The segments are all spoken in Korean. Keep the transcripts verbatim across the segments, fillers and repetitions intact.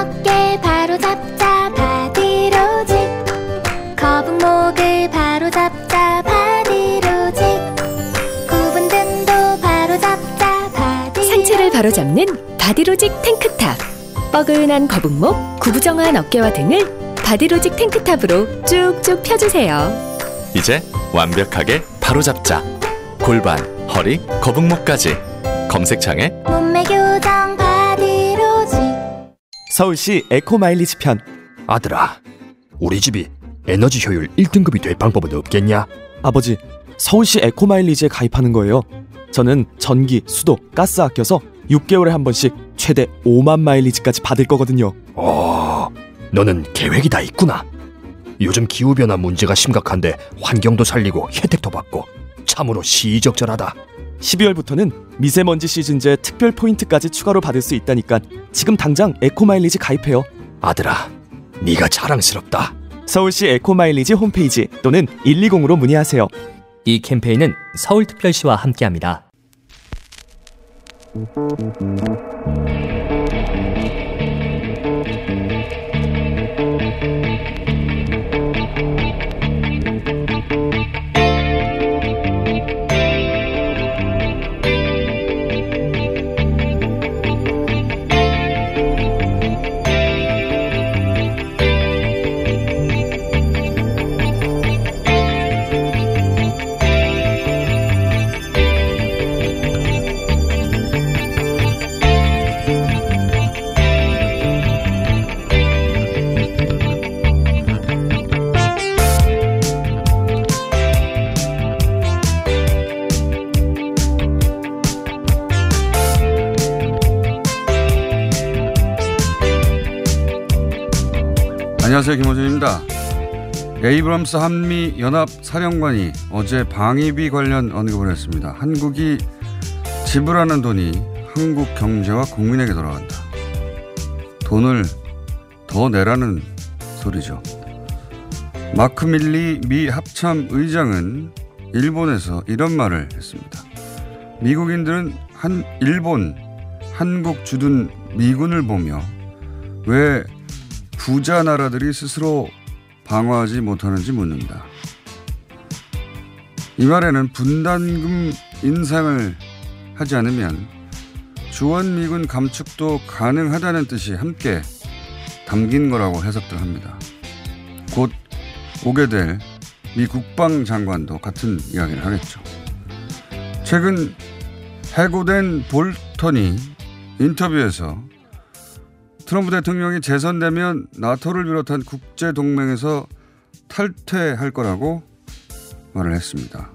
어깨 바로 잡자 바디로직. 거북목을 바로 잡자 바디로직. 굽은 등도 바로 잡자 바디로직. 상체를 바로 잡는 바디로직 탱크탑. 뻐근한 거북목, 구부정한 어깨와 등을 바디로직 탱크탑으로 쭉쭉 펴주세요. 이제 완벽하게 바로 잡자. 골반, 허리, 거북목까지. 검색창에 몸매 교정 바디로직. 서울시 에코마일리지 편. 아들아, 우리 집이 에너지 효율 일 등급이 될 방법은 없겠냐? 아버지, 서울시 에코마일리지에 가입하는 거예요. 저는 전기, 수도, 가스 아껴서 육 개월에 한 번씩 최대 오만 마일리지까지 받을 거거든요. 어, 너는 계획이 다 있구나. 요즘 기후변화 문제가 심각한데 환경도 살리고 혜택도 받고 참으로 시의적절하다. 십이월부터는 미세먼지 시즌제 특별 포인트까지 추가로 받을 수 있다니까 지금 당장 에코마일리지 가입해요. 아들아, 네가 자랑스럽다. 서울시 에코마일리지 홈페이지 또는 일이공으로 문의하세요. 이 캠페인은 서울특별시와 함께합니다. 안녕하세요, 김어준입니다. 에이브럼스 한미연합사령관이 어제 방위비 관련 언급을 했습니다. 한국이 지불하는 돈이 한국 경제와 국민에게 돌아간다. 돈을 더 내라는 소리죠. 마크 밀리 미 합참 의장은 일본에서 이런 말을 했습니다. 미국인들은 한 일본, 한국 주둔 미군을 보며 왜 부자 나라들이 스스로 방어하지 못하는지 묻는다. 이 말에는 분담금 인상을 하지 않으면 주원미군 감축도 가능하다는 뜻이 함께 담긴 거라고 해석들 합니다. 곧 오게 될 미 국방장관도 같은 이야기를 하겠죠. 최근 해고된 볼턴이 인터뷰에서 트럼프 대통령이 재선되면 나토를 비롯한 국제동맹에서 탈퇴할 거라고 말을 했습니다.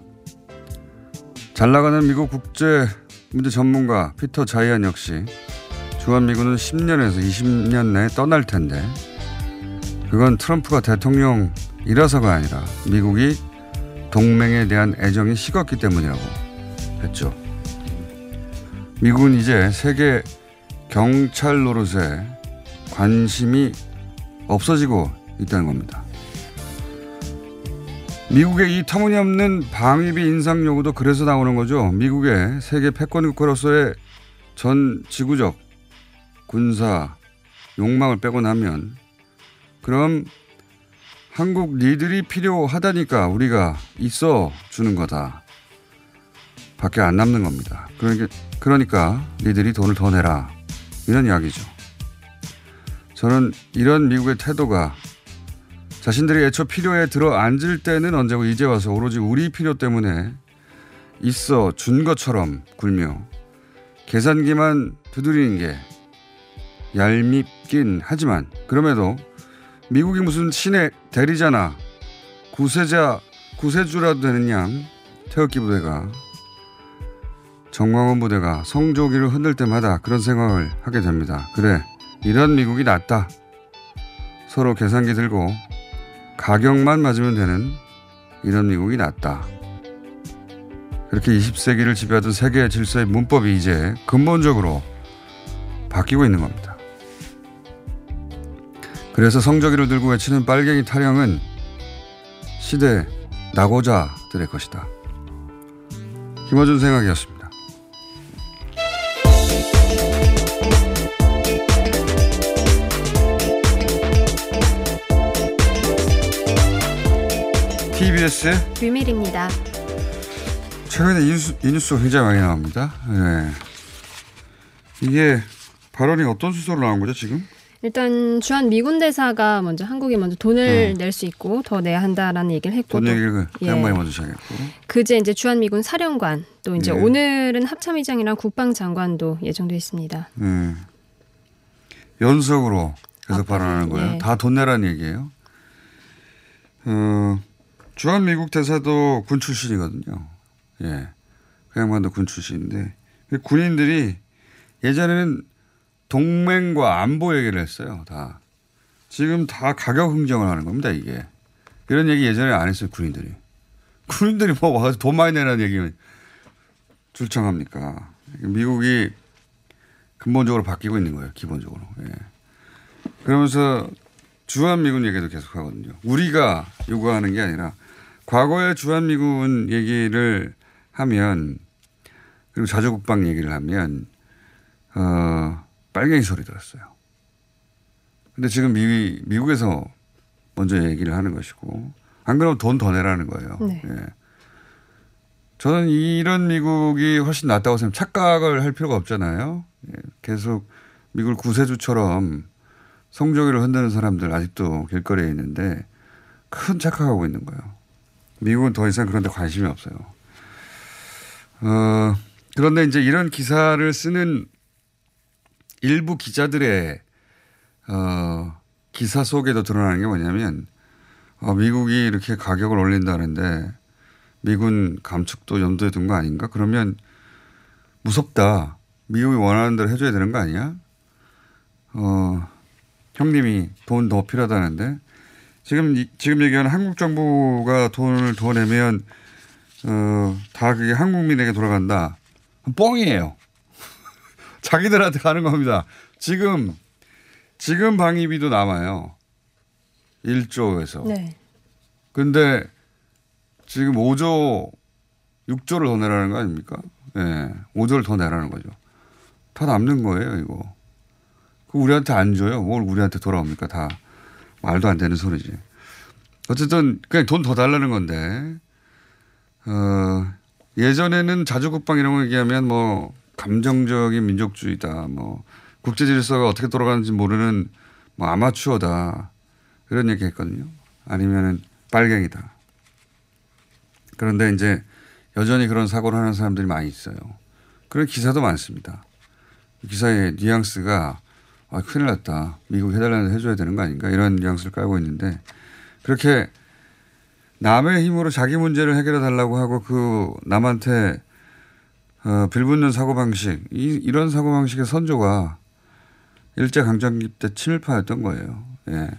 잘 나가는 미국 국제문제 전문가 피터 자이언 역시 주한미군은 십 년에서 이십 년 내에 떠날 텐데 그건 트럼프가 대통령이라서가 아니라 미국이 동맹에 대한 애정이 식었기 때문이라고 했죠. 미국은 이제 세계 경찰 노릇에 관심이 없어지고 있다는 겁니다. 미국의 이 터무니없는 방위비 인상 요구도 그래서 나오는 거죠. 미국의 세계 패권 국가로서의 전 지구적 군사 욕망을 빼고 나면 그럼 한국 니들이 필요하다니까 우리가 있어 주는 거다. 밖에 안 남는 겁니다. 그러니까, 그러니까 니들이 돈을 더 내라. 이런 이야기죠. 저는 이런 미국의 태도가 자신들이 애초 필요에 들어앉을 때는 언제고 이제 와서 오로지 우리 필요 때문에 있어 준 것처럼 굴며 계산기만 두드리는 게 얄밉긴 하지만 그럼에도 미국이 무슨 신의 대리자나 구세자, 구세주라도 되는 양 태극기 부대가 정광훈 부대가 성조기를 흔들 때마다 그런 생각을 하게 됩니다. 그래, 이런 미국이 낫다. 서로 계산기 들고 가격만 맞으면 되는 이런 미국이 낫다. 그렇게 이십 세기를 지배하던 세계 질서의 문법이 이제 근본적으로 바뀌고 있는 겁니다. 그래서 성조기를 들고 외치는 빨갱이 타령은 시대 낙오자들의 것이다. 김어준 생각이었습니다. 뉴스 비밀입니다. 최근에 이, 뉴스, 이 뉴스가 굉장히 많이 나옵니다. 네. 이게 발언이 어떤 순서로 나온 거죠 지금? 일단 주한 미군 대사가 먼저 한국이 먼저 돈을 네. 낼 수 있고 더 내야 한다라는 얘기를 했고 돈 얘기를 예. 그 양반이 먼저 시작했고 그제 이제 주한 미군 사령관 또 이제 예. 오늘은 합참의장이랑 국방장관도 예정돼 있습니다. 네. 연속으로 계속 아, 발언하는 거예요. 예. 다 돈 내라는 얘기예요. 어, 주한 미국 대사도 군 출신이거든요. 예, 그 양반도 군 출신인데 군인들이 예전에는 동맹과 안보 얘기를 했어요. 다. 지금 다 가격 흥정을 하는 겁니다. 이게. 이런 얘기 예전에 안 했어요. 군인들이. 군인들이 뭐 와서 돈 많이 내라는 얘기는 줄창합니까. 미국이 근본적으로 바뀌고 있는 거예요. 기본적으로. 예. 그러면서 주한미군 얘기도 계속 하거든요. 우리가 요구하는 게 아니라 과거에 주한미군 얘기를 하면 그리고 자주국방 얘기를 하면 어, 빨갱이 소리 들었어요. 근데 지금 미, 미국에서 먼저 얘기를 하는 것이고 안 그러면 돈 더 내라는 거예요. 네. 예. 저는 이런 미국이 훨씬 낫다고 생각해요. 착각을 할 필요가 없잖아요. 예. 계속 미국을 구세주처럼 성조기를 흔드는 사람들 아직도 길거리에 있는데 큰 착각하고 있는 거예요. 미국은 더 이상 그런 데 관심이 없어요. 어, 그런데 이제 이런 기사를 쓰는 일부 기자들의 어, 기사 속에도 드러나는 게 뭐냐면 어, 미국이 이렇게 가격을 올린다는데 미군 감축도 염두에 둔 거 아닌가? 그러면 무섭다. 미국이 원하는 대로 해줘야 되는 거 아니야? 어, 형님이 돈 더 필요하다는데 지금 지금 얘기하는 한국 정부가 돈을 더 내면 어, 다 그게 한국민에게 돌아간다. 뻥이에요. 자기들한테 가는 겁니다. 지금 지금 방위비도 남아요. 일 조에서. 네. 근데 지금 오 조, 육 조를 더 내라는 거 아닙니까? 예. 네. 오 조를 더 내라는 거죠. 다 남는 거예요, 이거. 그 우리한테 안 줘요. 뭘 우리한테 돌아옵니까? 다 말도 안 되는 소리지. 어쨌든 그냥 돈 더 달라는 건데. 어, 예전에는 자주국방 이런 거 얘기하면 뭐 감정적인 민족주의다. 뭐 국제 질서가 어떻게 돌아가는지 모르는 뭐 아마추어다. 이런 얘기 했거든요. 아니면은 빨갱이다. 그런데 이제 여전히 그런 사고를 하는 사람들이 많이 있어요. 그런 기사도 많습니다. 기사의 뉘앙스가 아, 큰일 났다. 미국 해달라는 해줘야 되는 거 아닌가? 이런 뉘앙스를 깔고 있는데 그렇게 남의 힘으로 자기 문제를 해결해 달라고 하고 그 남한테 어, 빌붙는 사고방식, 이, 이런 사고방식의 선조가 일제강점기 때 친일파였던 거예요. 예.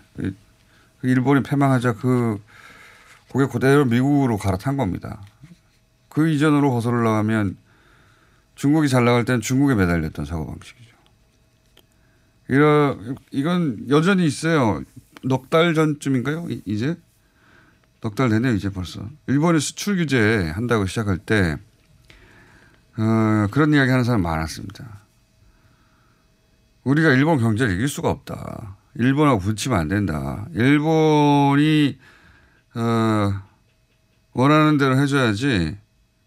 일본이 패망하자 그 그게 그대로 미국으로 갈아탄 겁니다. 그 이전으로 거슬러 나가면 중국이 잘 나갈 때는 중국에 매달렸던 사고방식이죠. 이러, 이건 여전히 있어요. 넉 달 전쯤인가요? 이, 이제? 넉 달 되네요. 이제 벌써. 일본이 수출 규제 한다고 시작할 때 어, 그런 이야기 하는 사람 많았습니다. 우리가 일본 경제를 이길 수가 없다. 일본하고 부딪히면 안 된다. 일본이 어, 원하는 대로 해줘야지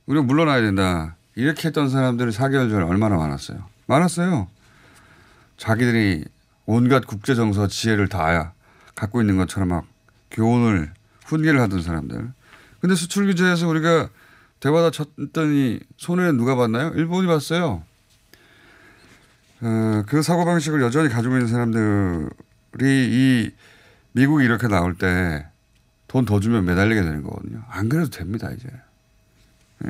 우리가 물러나야 된다. 이렇게 했던 사람들이 사 개월 전에 얼마나 많았어요. 많았어요. 자기들이 온갖 국제정서 지혜를 다 갖고 있는 것처럼 막 교훈을 훈계를 하던 사람들. 근데 수출 규제에서 우리가 대바다 쳤더니 손해는 누가 봤나요? 일본이 봤어요. 어, 그 사고방식을 여전히 가지고 있는 사람들이 이 미국이 이렇게 나올 때 돈 더 주면 매달리게 되는 거거든요. 안 그래도 됩니다. 이제. 네.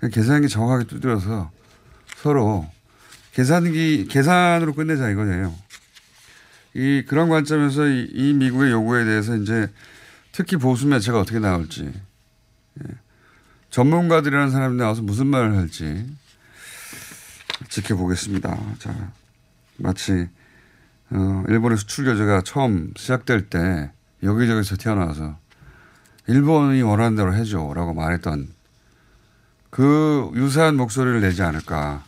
그냥 계산기 정확하게 두드려서 서로 계산기 계산으로 끝내자 이거예요. 이 그런 관점에서 이, 이 미국의 요구에 대해서 이제 특히 보수 매체가 어떻게 나올지. 네. 전문가들이라는 사람이 나와서 무슨 말을 할지 지켜보겠습니다. 자, 마치 어, 일본의 수출 규제가 처음 시작될 때 여기저기서 튀어나와서 일본이 원하는 대로 해줘라고 말했던 그 유사한 목소리를 내지 않을까.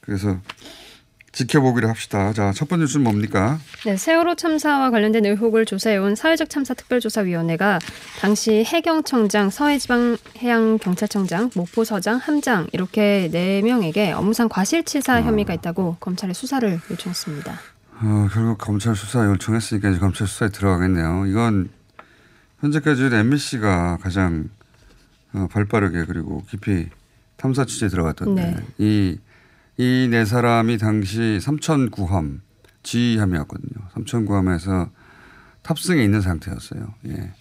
그래서 지켜보기로 합시다. 자, 첫 번째 뉴스는 뭡니까? 네, 세월호 참사와 관련된 의혹을 조사해온 사회적 참사 특별조사위원회가 당시 해경청장, 서해지방해양경찰청장, 목포서장, 함장 이렇게 네 명에게 업무상 과실치사 혐의가 있다고 검찰에 수사를 요청했습니다. 어, 결국 검찰 수사 요청했으니까 이제 검찰 수사에 들어가겠네요. 이건 현재까지 엠비씨가 가장 어, 발빠르게 그리고 깊이 탐사 취재에 들어갔던데 이 이 네 사람이 당시 삼천구함 지휘함이었거든요. 삼천구함에서 탑승에 있는 상태였어요. 예.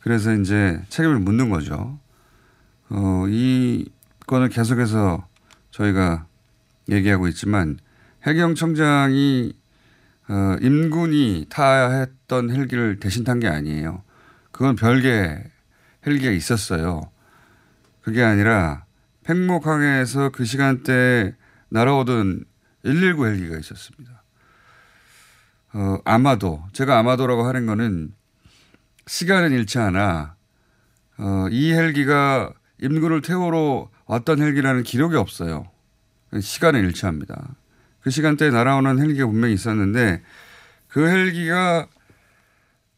그래서 이제 책임을 묻는 거죠. 어, 이 건을 계속해서 저희가 얘기하고 있지만 해경청장이 어, 임군이 타했던 헬기를 대신 탄 게 아니에요. 그건 별개 헬기가 있었어요. 그게 아니라 팽목항에서 그 시간대에 날아오던 일일구 헬기가 있었습니다. 어, 아마도 제가 아마도라고 하는 거는 시간은 일치하나 어, 이 헬기가 임군을 태우러 왔던 헬기라는 기록이 없어요. 시간은 일치합니다. 그 시간대에 날아오는 헬기가 분명히 있었는데 그 헬기가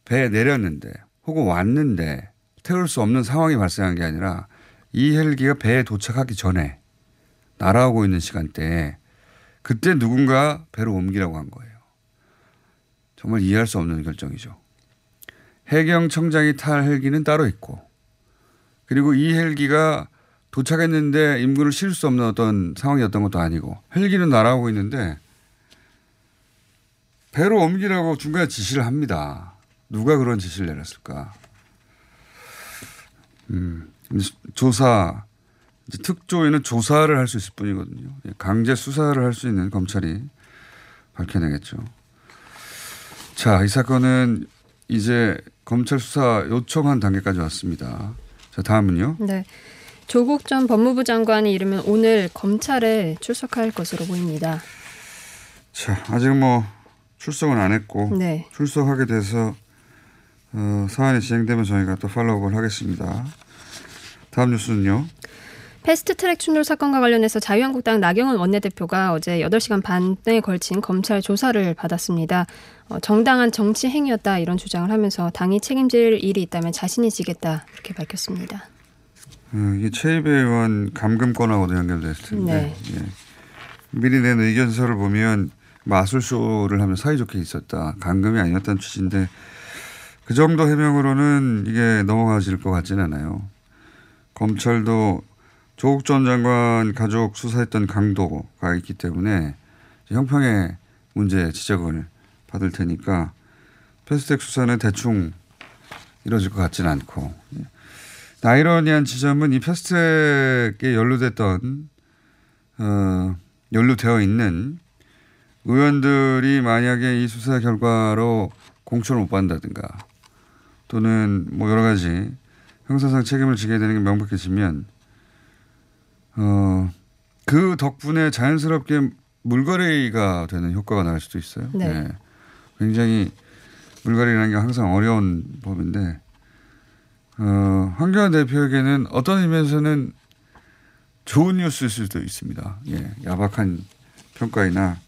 배에 내렸는데 혹은 왔는데 태울 수 없는 상황이 발생한 게 아니라 이 헬기가 배에 도착하기 전에 날아오고 있는 시간대에 그때 누군가 배로 옮기라고 한 거예요. 정말 이해할 수 없는 결정이죠. 해경청장이 탈 헬기는 따로 있고 그리고 이 헬기가 도착했는데 임무를 실을 수 없는 어떤 상황이었던 것도 아니고 헬기는 날아오고 있는데 배로 옮기라고 중간에 지시를 합니다. 누가 그런 지시를 내렸을까? 음, 조사 이제 특조위는 조사를 할 수 있을 뿐이거든요. 강제 수사를 할 수 있는 검찰이 밝혀내겠죠. 자, 이 사건은 이제 검찰 수사 요청한 단계까지 왔습니다. 자, 다음은요. 네. 조국 전 법무부 장관이 이르면 오늘 검찰에 출석할 것으로 보입니다. 자, 아직 뭐 출석은 안 했고 네. 출석하게 돼서 어, 사안이 진행되면 저희가 또 팔로우업을 하겠습니다. 다음 뉴스는요. 패스트트랙 충돌 사건과 관련해서 자유한국당 나경원 원내대표가 어제 여덟 시간 반에 걸친 검찰 조사를 받았습니다. 어, 정당한 정치 행위였다 이런 주장을 하면서 당이 책임질 일이 있다면 자신이 지겠다 이렇게 밝혔습니다. 음, 이게 최혜배 의원 감금권하고도 연결됐을 텐데 네. 예. 미리 낸 의견서를 보면 마술쇼를 하면 사이좋게 있었다. 감금이 아니었다는 취지인데 그 정도 해명으로는 이게 넘어가질 것 같지는 않아요. 검찰도 조국 전 장관 가족 수사했던 강도가 있기 때문에 형평의 문제 지적을 받을 테니까 패스트트랙 수사는 대충 이뤄질 것 같지는 않고 아이러니한 지점은 이 패스트트랙에 연루됐던 어, 연루되어 있는 의원들이 만약에 이 수사 결과로 공천을 못 받는다든가 또는 뭐 여러 가지 형사상 책임을 지게 되는 게 명백해지면 어, 그 덕분에 자연스럽게 물갈이가 되는 효과가 나올 수도 있어요. 네. 네. 굉장히 물갈이라는 게 항상 어려운 법인데 어, 황교안 대표에게는 어떤 의미에서는 좋은 뉴스일 수도 있습니다. 예, 야박한 평가이나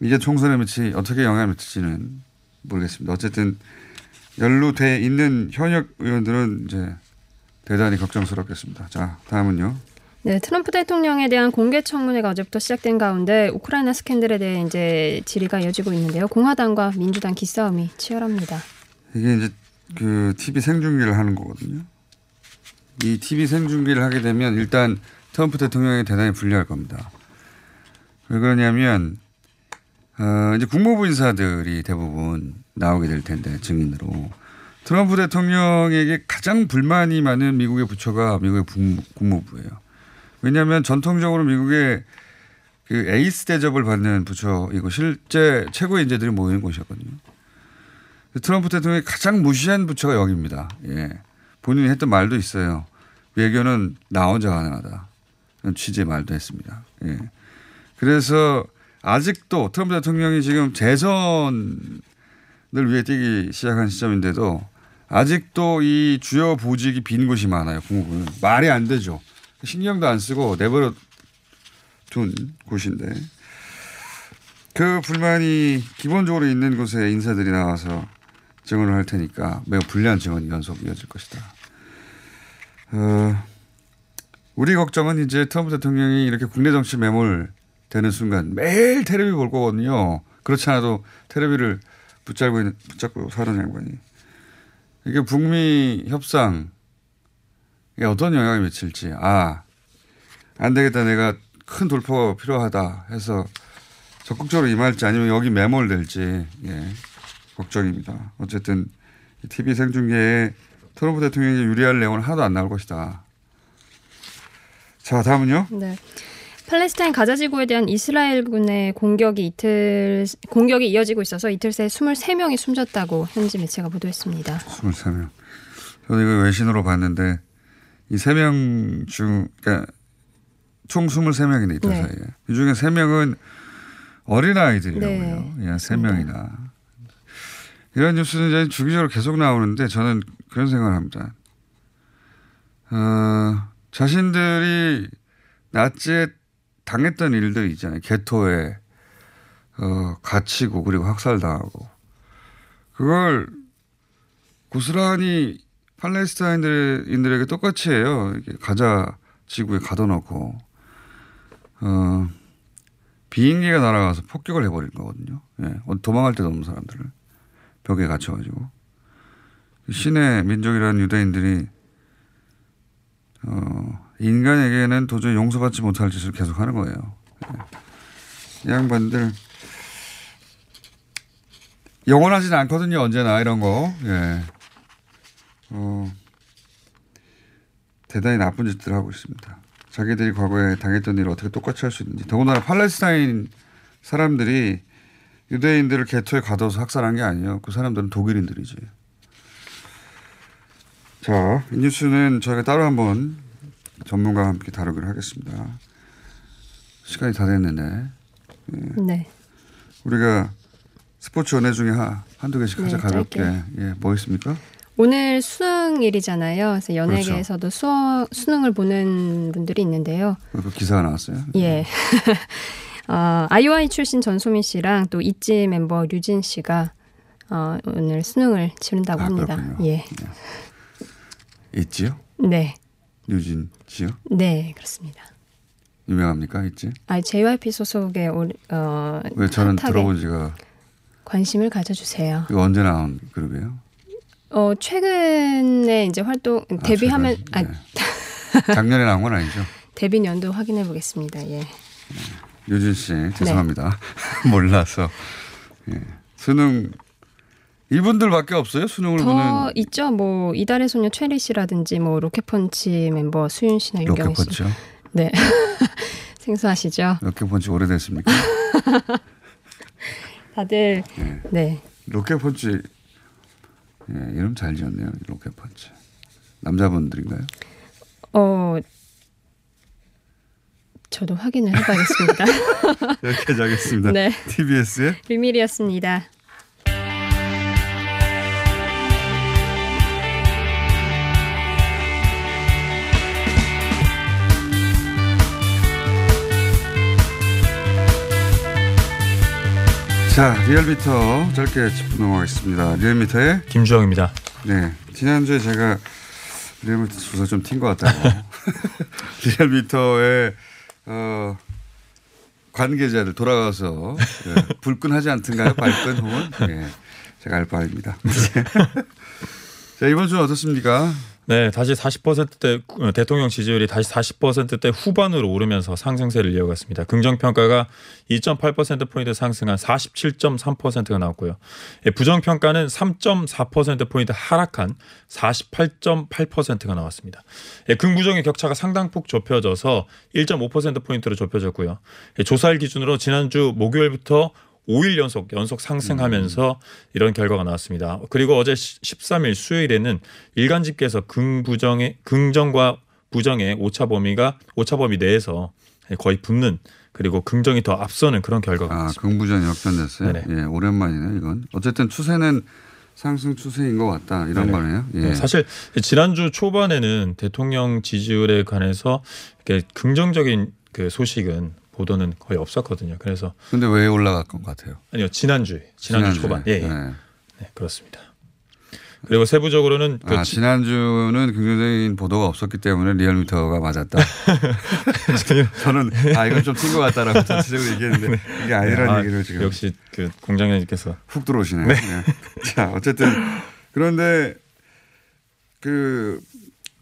이게 총선에 미치 어떻게 영향을 미칠지는 모르겠습니다. 어쨌든 연루돼 있는 현역 의원들은 이제 대단히 걱정스럽겠습니다. 자, 다음은요. 네, 트럼프 대통령에 대한 공개 청문회가 어제부터 시작된 가운데 우크라이나 스캔들에 대해 이제 질의가 이어지고 있는데요. 공화당과 민주당 기싸움이 치열합니다. 이게 이제 그 티비 생중계를 하는 거거든요. 이 티비 생중계를 하게 되면 일단 트럼프 대통령이 대단히 불리할 겁니다. 왜 그러냐면 어, 이제 국무부 인사들이 대부분 나오게 될 텐데 증인으로 트럼프 대통령에게 가장 불만이 많은 미국의 부처가 미국의 국무부예요. 왜냐하면 전통적으로 미국의 그 에이스 대접을 받는 부처이고 실제 최고의 인재들이 모이는 곳이었거든요. 트럼프 대통령이 가장 무시한 부처가 여기입니다. 예. 본인이 했던 말도 있어요. 외교는 나 혼자 가능하다. 취재 말도 했습니다. 예. 그래서 아직도 트럼프 대통령이 지금 재선을 위해 뛰기 시작한 시점인데도 아직도 이 주요 보직이 빈 곳이 많아요. 국무부는. 말이 안 되죠. 신경도 안 쓰고 내버려 둔 곳인데 그 불만이 기본적으로 있는 곳에 인사들이 나와서 증언을 할 테니까 매우 불리한 증언이 연속 이어질 것이다. 어, 우리 걱정은 이제 트럼프 대통령이 이렇게 국내 정치 매몰되는 순간 매일 테레비 볼 거거든요. 그렇지 않아도 테레비를 붙잡고 있는, 붙잡고 사는 양반이. 이게 북미 협상에 어떤 영향을 미칠지. 아, 안 되겠다. 내가 큰 돌파가 필요하다 해서 적극적으로 임할지 아니면 여기 매몰될지. 예, 걱정입니다. 어쨌든 티비 생중계에 트럼프 대통령이 유리할 내용은 하나도 안 나올 것이다. 자, 다음은요. 네. 팔레스타인 가자지구에 대한 이스라엘군의 공격이 이틀 공격이 이어지고 있어서 이틀 새 스물세 명이 숨졌다고 현지 매체가 보도했습니다. 스물세 명. 저는 이거 외신으로 봤는데 이 세 명 중 그러니까 총 스물세 명인데 이틀 네. 사이에. 이 중에 세 명은 어린아이들이라고 해요. 네. 예, 세 명이나. 이런 뉴스는 이제 주기적으로 계속 나오는데 저는 그런 생각을 합니다. 어, 자신들이 나치에 당했던 일들 있잖아요. 개토에 어, 갇히고 그리고 학살당하고 그걸 고스란히 팔레스타인들에게 똑같이 해요. 이렇게 가자 지구에 가둬놓고 어, 비행기가 날아가서 폭격을 해버린 거거든요. 예, 도망갈 데도 없는 사람들을 벽에 갇혀가지고 신의 민족이라는 유대인들이 어. 인간에게는 도저히 용서받지 못할 짓을 계속하는 거예요. 이 양반들 영원하지는 않거든요. 언제나 이런 거. 예. 어, 대단히 나쁜 짓들을 하고 있습니다. 자기들이 과거에 당했던 일을 어떻게 똑같이 할 수 있는지. 더군다나 팔레스타인 사람들이 유대인들을 개토에 가둬서 학살한 게 아니에요. 그 사람들은 독일인들이지. 자, 이 뉴스는 저희가 따로 한번 전문가와 함께 다루기로 하겠습니다. 시간이 다 됐는데. 예. 네. 우리가 스포츠 연애 중에 하, 한두 개씩 가장 네, 가볍게. 예, 뭐 있습니까? 오늘 수능일이잖아요. 그래서 연예계에서도 그렇죠. 수어, 수능을 보는 분들이 있는데요. 그 기사가 나왔어요. 예. 어, 아이오아이 출신 전소민 씨랑 또 있지 멤버 류진 씨가 어, 오늘 수능을 치른다고 아, 합니다. 그렇군요. 예. 예. 있지요? 네. 유진 씨요? 네, 그렇습니다. 유명합니까? 있지? 아, 제이와이피 소속의 어, 왜 저는 들어본 지가 관심을 가져주세요. 이거 언제 나온 그룹이에요? 어, 최근에 이제 활동 아, 데뷔하면 아, 네. 작년에 나온 건 아니죠? 데뷔 연도 확인해 보겠습니다. 예. 유진 씨 죄송합니다. 네. 몰라서 예. 수능 이분들밖에 없어요? 수능을 더 보는. 있죠. 뭐 이달의 소녀 최리 씨라든지 뭐 로켓펀치 멤버 수윤 씨나 윤경희 씨. 로켓펀치요? 네. 생소하시죠? 로켓펀치 오래됐습니까? 다들. 네. 네. 로켓펀치. 예, 이름 잘 지었네요. 로켓펀치. 남자분들인가요? 어. 저도 확인을 해봐야겠습니다. 여기까지 하겠습니다. 네. 티비에스의 비밀이었습니다. 자, 리얼미터 짧게 짚고 넘어가겠습니다. 리얼미터의 김주영입니다. 네, 지난주에 제가 리얼미터 조사 좀 튄 것 같다고 리얼미터의 어, 관계자를 돌아가서 네, 불끈하지 않던가요? 발끈 혹은? 네, 제가 알 바입니다. 자, 이번 주는 어떻습니까? 네, 다시 사십 퍼센트대 대통령 지지율이 다시 사십 퍼센트대 후반으로 오르면서 상승세를 이어갔습니다. 긍정평가가 이 점 팔 퍼센트포인트 상승한 사십칠 점 삼 퍼센트가 나왔고요. 부정평가는 삼 점 사 퍼센트포인트 하락한 사십팔 점 팔 퍼센트가 나왔습니다. 긍부정의 격차가 상당폭 좁혀져서 일 점 오 퍼센트포인트로 좁혀졌고요. 조사일 기준으로 지난주 목요일부터 오 일 연속 연속 상승하면서 음. 이런 결과가 나왔습니다. 그리고 어제 십삼 일 수요일에는 일간 집계에서 긍부정의 긍정과 부정의 오차 범위가 오차 범위 내에서 거의 붙는 그리고 긍정이 더 앞서는 그런 결과가 나왔습니다. 아, 긍부정이 역전됐어요. 예, 오랜만이네 이건. 어쨌든 추세는 상승 추세인 것 같다 이런 네네. 거네요. 예. 사실 지난주 초반에는 대통령 지지율에 관해서 긍정적인 그 소식은 보도는 거의 없었거든요. 그래서 근데 왜 올라갔던 것 같아요? 아니요, 지난주, 지난주, 지난주 초반, 예, 예. 네. 네, 그렇습니다. 그리고 세부적으로는 아, 그 지난주는 긍정적인 보도가 없었기 때문에 리얼미터가 맞았다. 저는 아 이건 좀 튄 것 같다라고 전체적으로 얘기했는데 네. 이게 아니라는 아, 얘기를 지금 역시 그 공장장님께서 훅 들어오시네요. 네. 네. 자 어쨌든 그런데 그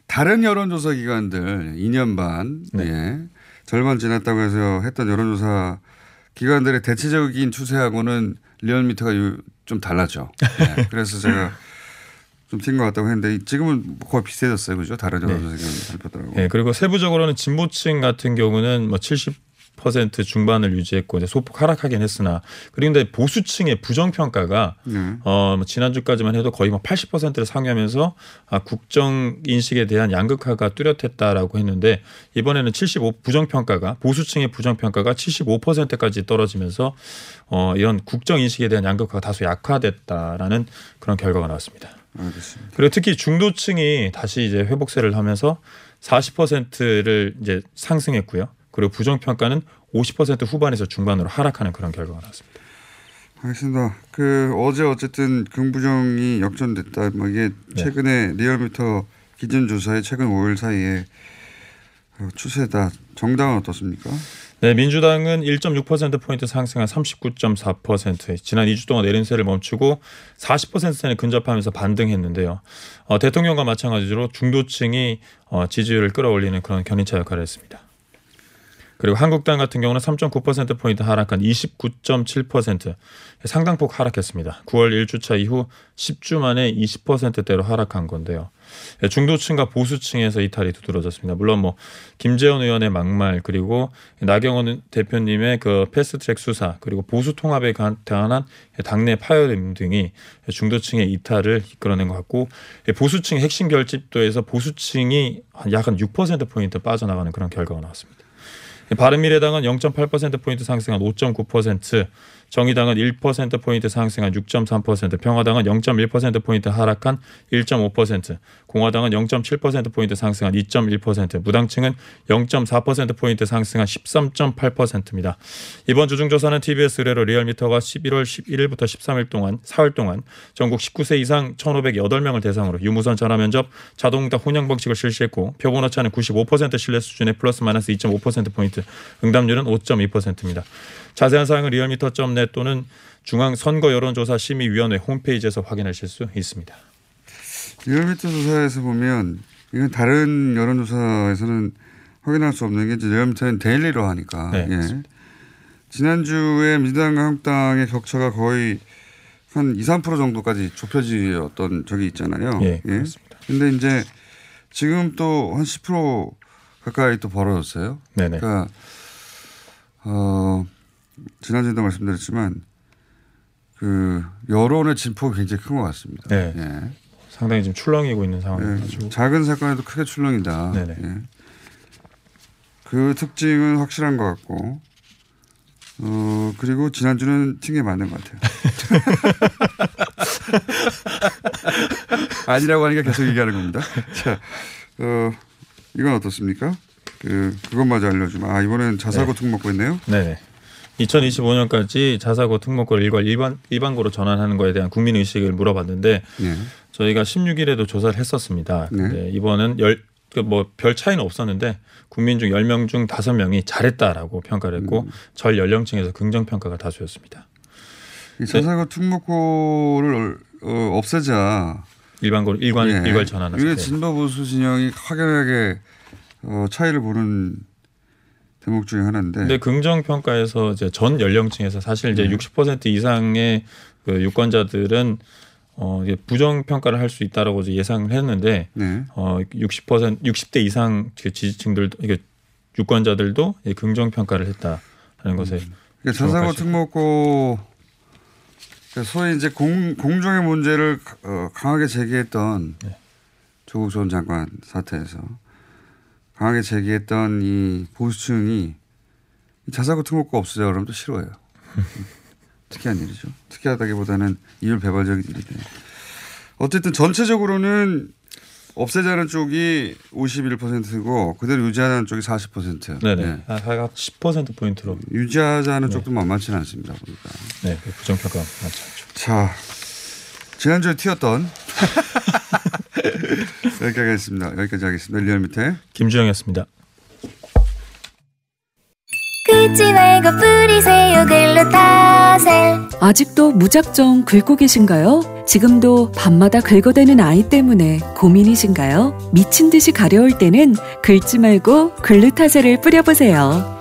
다른 여론조사 기관들 이 년 반 네. 예, 절반 지났다고 해서 했던 여론조사 기관들의 대체적인 추세하고는 리얼미터가 좀 달랐죠. 네. 그래서 제가 좀 튄 것 같다고 했는데 지금은 거의 비슷해졌어요, 그죠? 다른 여론조사 기관이 살펴더라고요. 네, 그리고 세부적으로는 진보층 같은 경우는 뭐 칠십 퍼센트 중반을 유지했고 이제 소폭 하락하긴 했으나 그런데 보수층의 부정평가가 네. 어, 지난주까지만 해도 거의 막 팔십 퍼센트를 상회하면서 아, 국정 인식에 대한 양극화가 뚜렷했다라고 했는데 이번에는 칠십오 부정평가가 보수층의 부정평가가 칠십오 퍼센트까지 떨어지면서 어, 이런 국정 인식에 대한 양극화가 다소 약화됐다라는 그런 결과가 나왔습니다. 알겠습니다. 그리고 특히 중도층이 다시 이제 회복세를 하면서 사십 퍼센트를 이제 상승했고요. 그리고 부정평가는 오십 퍼센트 후반에서 중반으로 하락하는 그런 결과가 나왔습니다. 알겠습니다. 그 어제 어쨌든 긍부정이 역전됐다. 이게 최근에 네. 리얼미터 기준조사의 최근 오 일 사이에 추세다. 정당은 어떻습니까? 네, 민주당은 일 점 육 퍼센트 포인트 상승한 삼십구 점 사 퍼센트 지난 이 주 동안 내림세를 멈추고 사십 퍼센트선에 근접하면서 반등했는데요. 어, 대통령과 마찬가지로 중도층이 어, 지지율을 끌어올리는 그런 견인차 역할을 했습니다. 그리고 한국당 같은 경우는 삼 점 구 퍼센트 포인트 하락한 이십구 점 칠 퍼센트 상당폭 하락했습니다. 구월 일 주차 이후 십 주 만에 이십 퍼센트대로 하락한 건데요. 중도층과 보수층에서 이탈이 두드러졌습니다. 물론 뭐 김재원 의원의 막말 그리고 나경원 대표님의 그 패스트트랙 수사 그리고 보수 통합에 대한 당내 파열음 등이 중도층의 이탈을 이끌어낸 것 같고 보수층의 핵심 결집도에서 보수층이 약 한 육 퍼센트 포인트 빠져나가는 그런 결과가 나왔습니다. 바른미래당은 영 점 팔 퍼센트 포인트 상승한 오 점 구 퍼센트, 정의당은 일 퍼센트 포인트 상승한 육 점 삼 퍼센트, 평화당은 영 점 일 퍼센트 포인트 하락한 일 점 오 퍼센트, 공화당은 영 점 칠 퍼센트 포인트 상승한 이 점 일 퍼센트, 무당층은 영 점 사 퍼센트 포인트 상승한 십삼 점 팔 퍼센트입니다. 이번 주중조사는 티비에스 의뢰로 리얼미터가 십일월 십일일부터 십삼 일 동안 사흘 동안 전국 십구 세 이상 천오백팔 명을 대상으로 유무선 전화면접, 자동응답 혼용 방식을 실시했고 표본 오차는 구십오 퍼센트 신뢰 수준의 플러스 마이너스 이 점 오 퍼센트 포인트, 응답률은 오 점 이 퍼센트입니다. 자세한 사항은 리얼미터 닷 넷 또는 중앙선거여론조사심의위원회 홈페이지에서 확인하실 수 있습니다. 리얼미터 조사에서 보면 이건 다른 여론조사에서는 확인할 수 없는 게 이제 리얼미터는 데일리로 하니까. 네, 예. 지난주에 민주당과 한국당의 격차가 거의 한 이, 삼 퍼센트 정도까지 좁혀지었던 적이 있잖아요. 네, 예. 그렇습니다. 근데 이제 지금 또 한 십 퍼센트 가까이 또 벌어졌어요. 네네. 그러니까 어, 지난주에도 말씀드렸지만 그 여론의 진폭이 굉장히 큰 것 같습니다. 네. 예. 상당히 지금 출렁이고 있는 상황이죠. 예. 작은 사건에도 크게 출렁이다. 네네. 예. 그 특징은 확실한 것 같고, 어 그리고 지난주는 튕겨 맞는 것 같아요. 아니라고 하니까 계속 얘기하는 겁니다. 자, 어. 이건 어떻습니까? 그, 그것마저 알려주면. 아, 이번엔 자사고 네. 특목고 했네요? 네네. 이천이십오 년까지 자사고 특목고를 일괄 일반, 일반고로 전환하는 거에 대한 국민의식을 물어봤는데 네. 저희가 십육 일에도 조사를 했었습니다. 근데 네. 이번은 열, 뭐 별 차이는 없었는데 국민 중 열 명 중 다섯 명이 잘했다라고 평가를 했고 음. 절 연령층에서 긍정평가가 다수였습니다. 이 자사고 네. 특목고를 어, 없애자. 일반고 일관 예. 일괄 전환하는. 이게 진보 보수 진영이 확연하게 어, 차이를 보는 대목 중에 하나인데. 근데 긍정 평가에서 이제 전 연령층에서 사실 이제 네. 육십 퍼센트 이상의 그 유권자들은 어, 이제 부정 평가를 할 수 있다라고 이제 예상을 했는데 네. 어, 육십 퍼센트 육십 대 이상 지지층들 이게 유권자들도 이제 긍정 평가를 했다라는 음. 것에. 그러니까 자사고 특목고 소위 이제 공, 공정의 문제를 어, 강하게 제기했던 네. 조국 전 장관 사태에서 강하게 제기했던 이 보수층이 자사고 특목고 없으자 그러면 또 싫어해요. 특이한 일이죠. 특이하다기보다는 이율 배반적인 일인데 어쨌든 전체적으로는 없애자는 쪽이 오십일 퍼센트고 그대로 유지하자는 쪽이 사십 퍼센트. 네네. 네. 아, 약 십 퍼센트 포인트로. 유지하자는 네. 쪽도 만만치는 않습니다. 보니까. 네. 부정평가 맞죠. 자. 지난주에 튀었던 여기까지 하겠습니다. 여기까지 하겠습니다. 리얼미터 김주영이었습니다. 긁지 말고 뿌리세요 글루타셀. 아직도 무작정 긁고 계신가요? 지금도 밤마다 긁어대는 아이 때문에 고민이신가요? 미친 듯이 가려울 때는 긁지 말고 글루타셀을 뿌려보세요.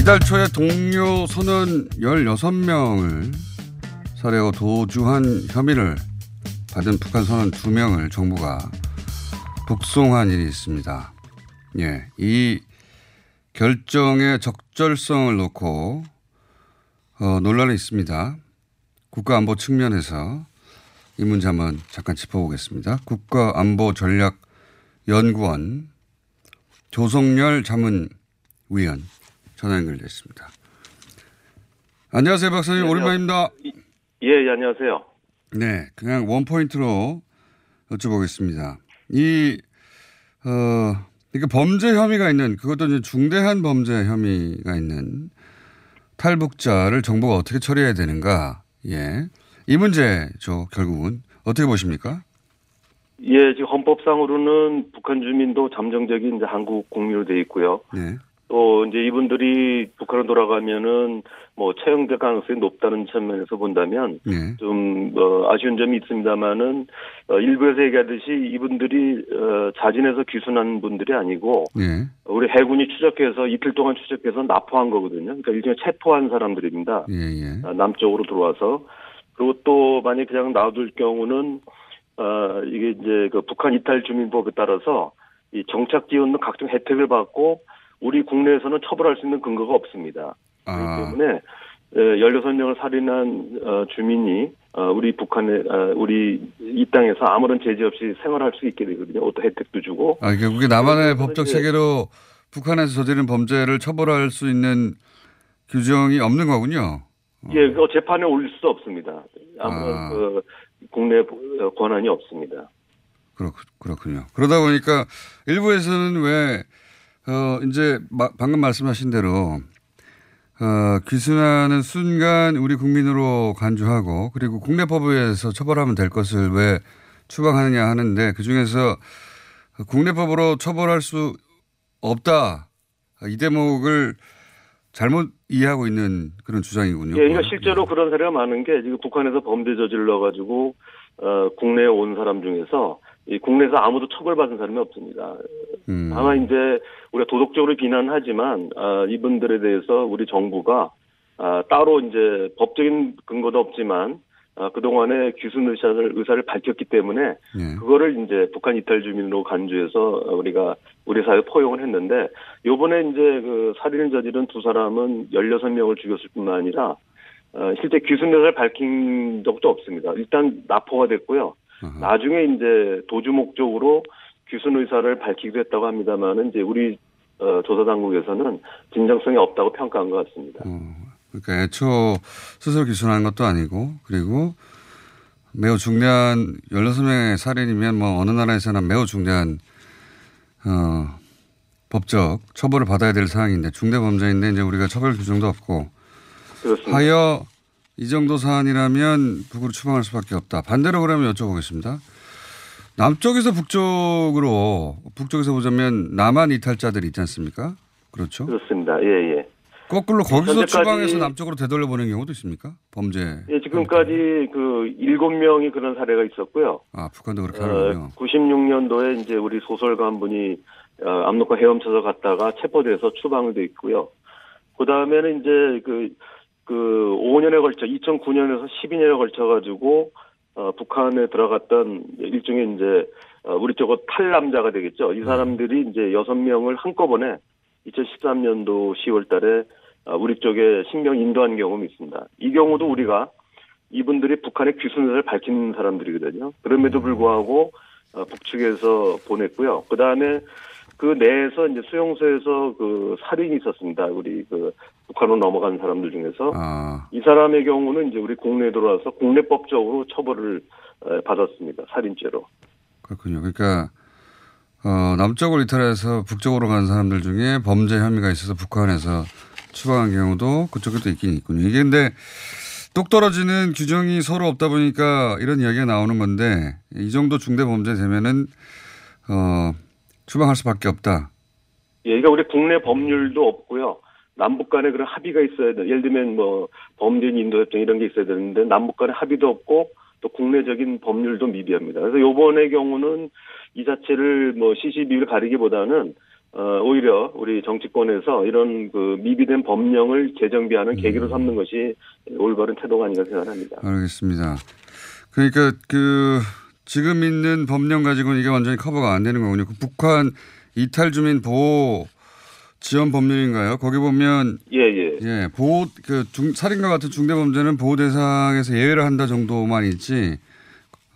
이달 초에 동료 선원 열여섯 명을 살해하고 도주한 혐의를 받은 북한 선원 두 명을 정부가 북송한 일이 있습니다. 예, 이 결정의 적절성을 놓고 어, 논란이 있습니다. 국가안보 측면에서 이 문제 한번 잠깐 짚어보겠습니다. 국가안보전략연구원 조성렬 자문위원. 전화 연결되어 있습니다. 안녕하세요, 박사님. 네, 오랜만입니다. 예, 예, 안녕하세요. 네, 그냥 원 포인트로 여쭤보겠습니다. 이, 어, 그러니까 범죄 혐의가 있는, 그것도 이제 중대한 범죄 혐의가 있는 탈북자를 정부가 어떻게 처리해야 되는가. 예. 이 문제죠, 결국은. 어떻게 보십니까? 예, 지금 헌법상으로는 북한 주민도 잠정적인 이제 한국 국민으로 되어 있고요. 네. 또 이제 이분들이 북한으로 돌아가면은 뭐 채용될 가능성이 높다는 측면에서 본다면 네. 좀 어, 아쉬운 점이 있습니다만은 어, 일부에서 얘기하듯이 이분들이 어, 자진해서 귀순한 분들이 아니고 네. 우리 해군이 추적해서 이틀 동안 추적해서 납포한 거거든요. 그러니까 일종의 체포한 사람들입니다. 예, 예. 어, 남쪽으로 들어와서. 그리고 또 만약 그냥 놔둘 경우는 어, 이게 이제 그 북한 이탈 주민법에 따라서 이 정착 지원 등 각종 혜택을 받고 우리 국내에서는 처벌할 수 있는 근거가 없습니다. 아. 그렇기 때문에 열여섯 명을 살인한 주민이 우리 북한에 우리 이 땅에서 아무런 제재 없이 생활할 수 있게 되거든요. 어떤 혜택도 주고. 아, 그게 남한의 법적 체계로 북한에서 저지른 범죄를 처벌할 수 있는 규정이 없는 거군요. 어. 예, 그 재판에 올릴 수도 없습니다. 아무런 아. 그 국내 권한이 없습니다. 그렇 그렇군요. 그러다 보니까 일부에서는 왜 어, 이제, 마, 방금 말씀하신 대로, 어, 귀순하는 순간 우리 국민으로 간주하고, 그리고 국내법에 의해서 처벌하면 될 것을 왜 추방하느냐 하는데, 그 중에서 국내법으로 처벌할 수 없다. 이 대목을 잘못 이해하고 있는 그런 주장이군요. 예, 그러니까 실제로 그런 사례가 많은 게, 지금 북한에서 범죄 저질러가지고, 어, 국내에 온 사람 중에서, 이 국내에서 아무도 처벌받은 사람이 없습니다. 음. 다만 이제 우리가 도덕적으로 비난하지만 아, 이분들에 대해서 우리 정부가 아, 따로 이제 법적인 근거도 없지만 아, 그동안의 귀순 의사를, 의사를 밝혔기 때문에 네. 그거를 이제 북한 이탈 주민으로 간주해서 우리가 우리 사회에 포용을 했는데 요번에 이제 그 살인을 저지른 두 사람은 열여섯 명을 죽였을 뿐만 아니라 어, 실제 기수명을 밝힌 적도 없습니다. 일단 납포가 됐고요. Uh-huh. 나중에 이제 도주 목적으로 귀순 의사를 밝히기도 했다고 합니다만은 이제 우리 어, 조사 당국에서는 진정성이 없다고 평가한 것 같습니다. 어, 그러니까 애초 스스로 귀순한 것도 아니고, 그리고 매우 중대한 열여섯 명의 살인이면 뭐 어느 나라에서나 매우 중대한 어, 법적 처벌을 받아야 될 사항인데, 중대 범죄인데 이제 우리가 처벌 규정도 없고, 그렇습니다. 하여 이 정도 사안이라면 북으로 추방할 수밖에 없다. 반대로 그러면 여쭤보겠습니다. 남쪽에서 북쪽으로, 북쪽에서 보자면 남한 이탈자들이 있지 않습니까? 그렇죠? 그렇습니다. 예, 예. 거꾸로 거기서 추방해서 남쪽으로 되돌려 보낸 경우도 있습니까? 범죄. 예, 지금까지 범죄. 그 일곱 명이 그런 사례가 있었고요. 아, 북한도 그렇게 하는군요. 어, 구십육 년도에 이제 우리 소설가 한 분이 압록강 헤엄쳐서 갔다가 체포돼서 추방도 있고요. 그 다음에는 이제 그, 그 오 년에 걸쳐, 이천구 년에서 십이 년에 걸쳐가지고 어, 북한에 들어갔던 일종의 이제, 어, 우리 쪽은 탈남자가 되겠죠. 이 사람들이 이제 여섯 명을 한꺼번에 이천십삼 년도 시월 달에 어, 우리 쪽에 신병 인도한 경험이 있습니다. 이 경우도 우리가 이분들이 북한의 귀순을 밝힌 사람들이거든요. 그럼에도 불구하고 어, 북측에서 보냈고요. 그 다음에 그 내에서 이제 수용소에서 그 살인이 있었습니다. 우리 그 북한으로 넘어간 사람들 중에서. 아. 이 사람의 경우는 이제 우리 국내에 들어와서 국내법적으로 처벌을 받았습니다. 살인죄로. 그렇군요. 그러니까, 어, 남쪽을 이탈해서 북쪽으로 간 사람들 중에 범죄 혐의가 있어서 북한에서 추방한 경우도 그쪽에도 있긴 있군요. 이게 근데 똑 떨어지는 규정이 서로 없다 보니까 이런 이야기가 나오는 건데, 이 정도 중대 범죄 되면은, 어, 추방할 수밖에 없다. 예, 그러니까 우리 국내 법률도 없고요. 남북 간에 그런 합의가 있어야 돼. 예를 들면 뭐 범죄인 인도협정 이런 게 있어야 되는데 남북 간에 합의도 없고 또 국내적인 법률도 미비합니다. 그래서 이번의 경우는 이 자체를 뭐 시시비비를 가리기보다는 어, 오히려 우리 정치권에서 이런 그 미비된 법령을 재정비하는 음. 계기로 삼는 것이 올바른 태도가 아닌가 생각합니다. 알겠습니다. 그러니까 그. 지금 있는 법령 가지고는 이게 완전히 커버가 안 되는 거군요. 그 북한 이탈 주민 보호 지원 법률인가요? 거기 보면 예예 예. 예, 보호 그 중, 살인과 같은 중대 범죄는 보호 대상에서 예외를 한다 정도만 있지.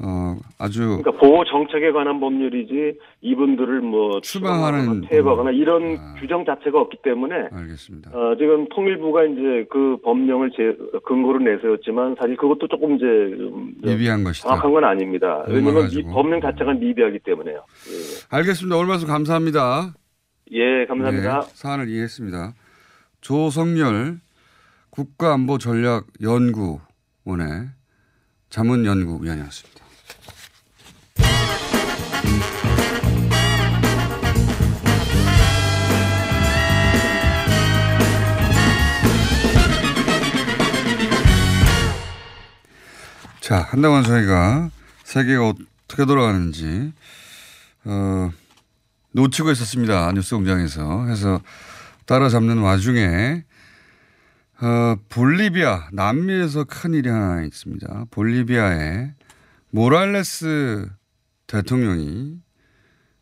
어 아주 그러니까 보호 정책에 관한 법률이지 이분들을 뭐 추방하는 해방하거나 이런 아. 규정 자체가 없기 때문에 알겠습니다. 어, 지금 통일부가 이제 그 법령을 제, 근거로 내세웠지만 사실 그것도 조금 이제 미비한 것이다. 정확한 건 아닙니다. 왜냐하면 이 법령 자체가 미비하기 때문에요. 예. 알겠습니다. 오늘 말씀 감사합니다. 예, 감사합니다. 네, 사안을 이해했습니다. 조성렬 국가안보전략연구원의 자문연구위원이었습니다. 자, 한동안 저희가 세계가 어떻게 돌아가는지 어, 놓치고 있었습니다. 뉴스 공장에서. 그래서 따라잡는 와중에 어, 볼리비아, 남미에서 큰일이 하나 있습니다. 볼리비아의 모랄레스 대통령이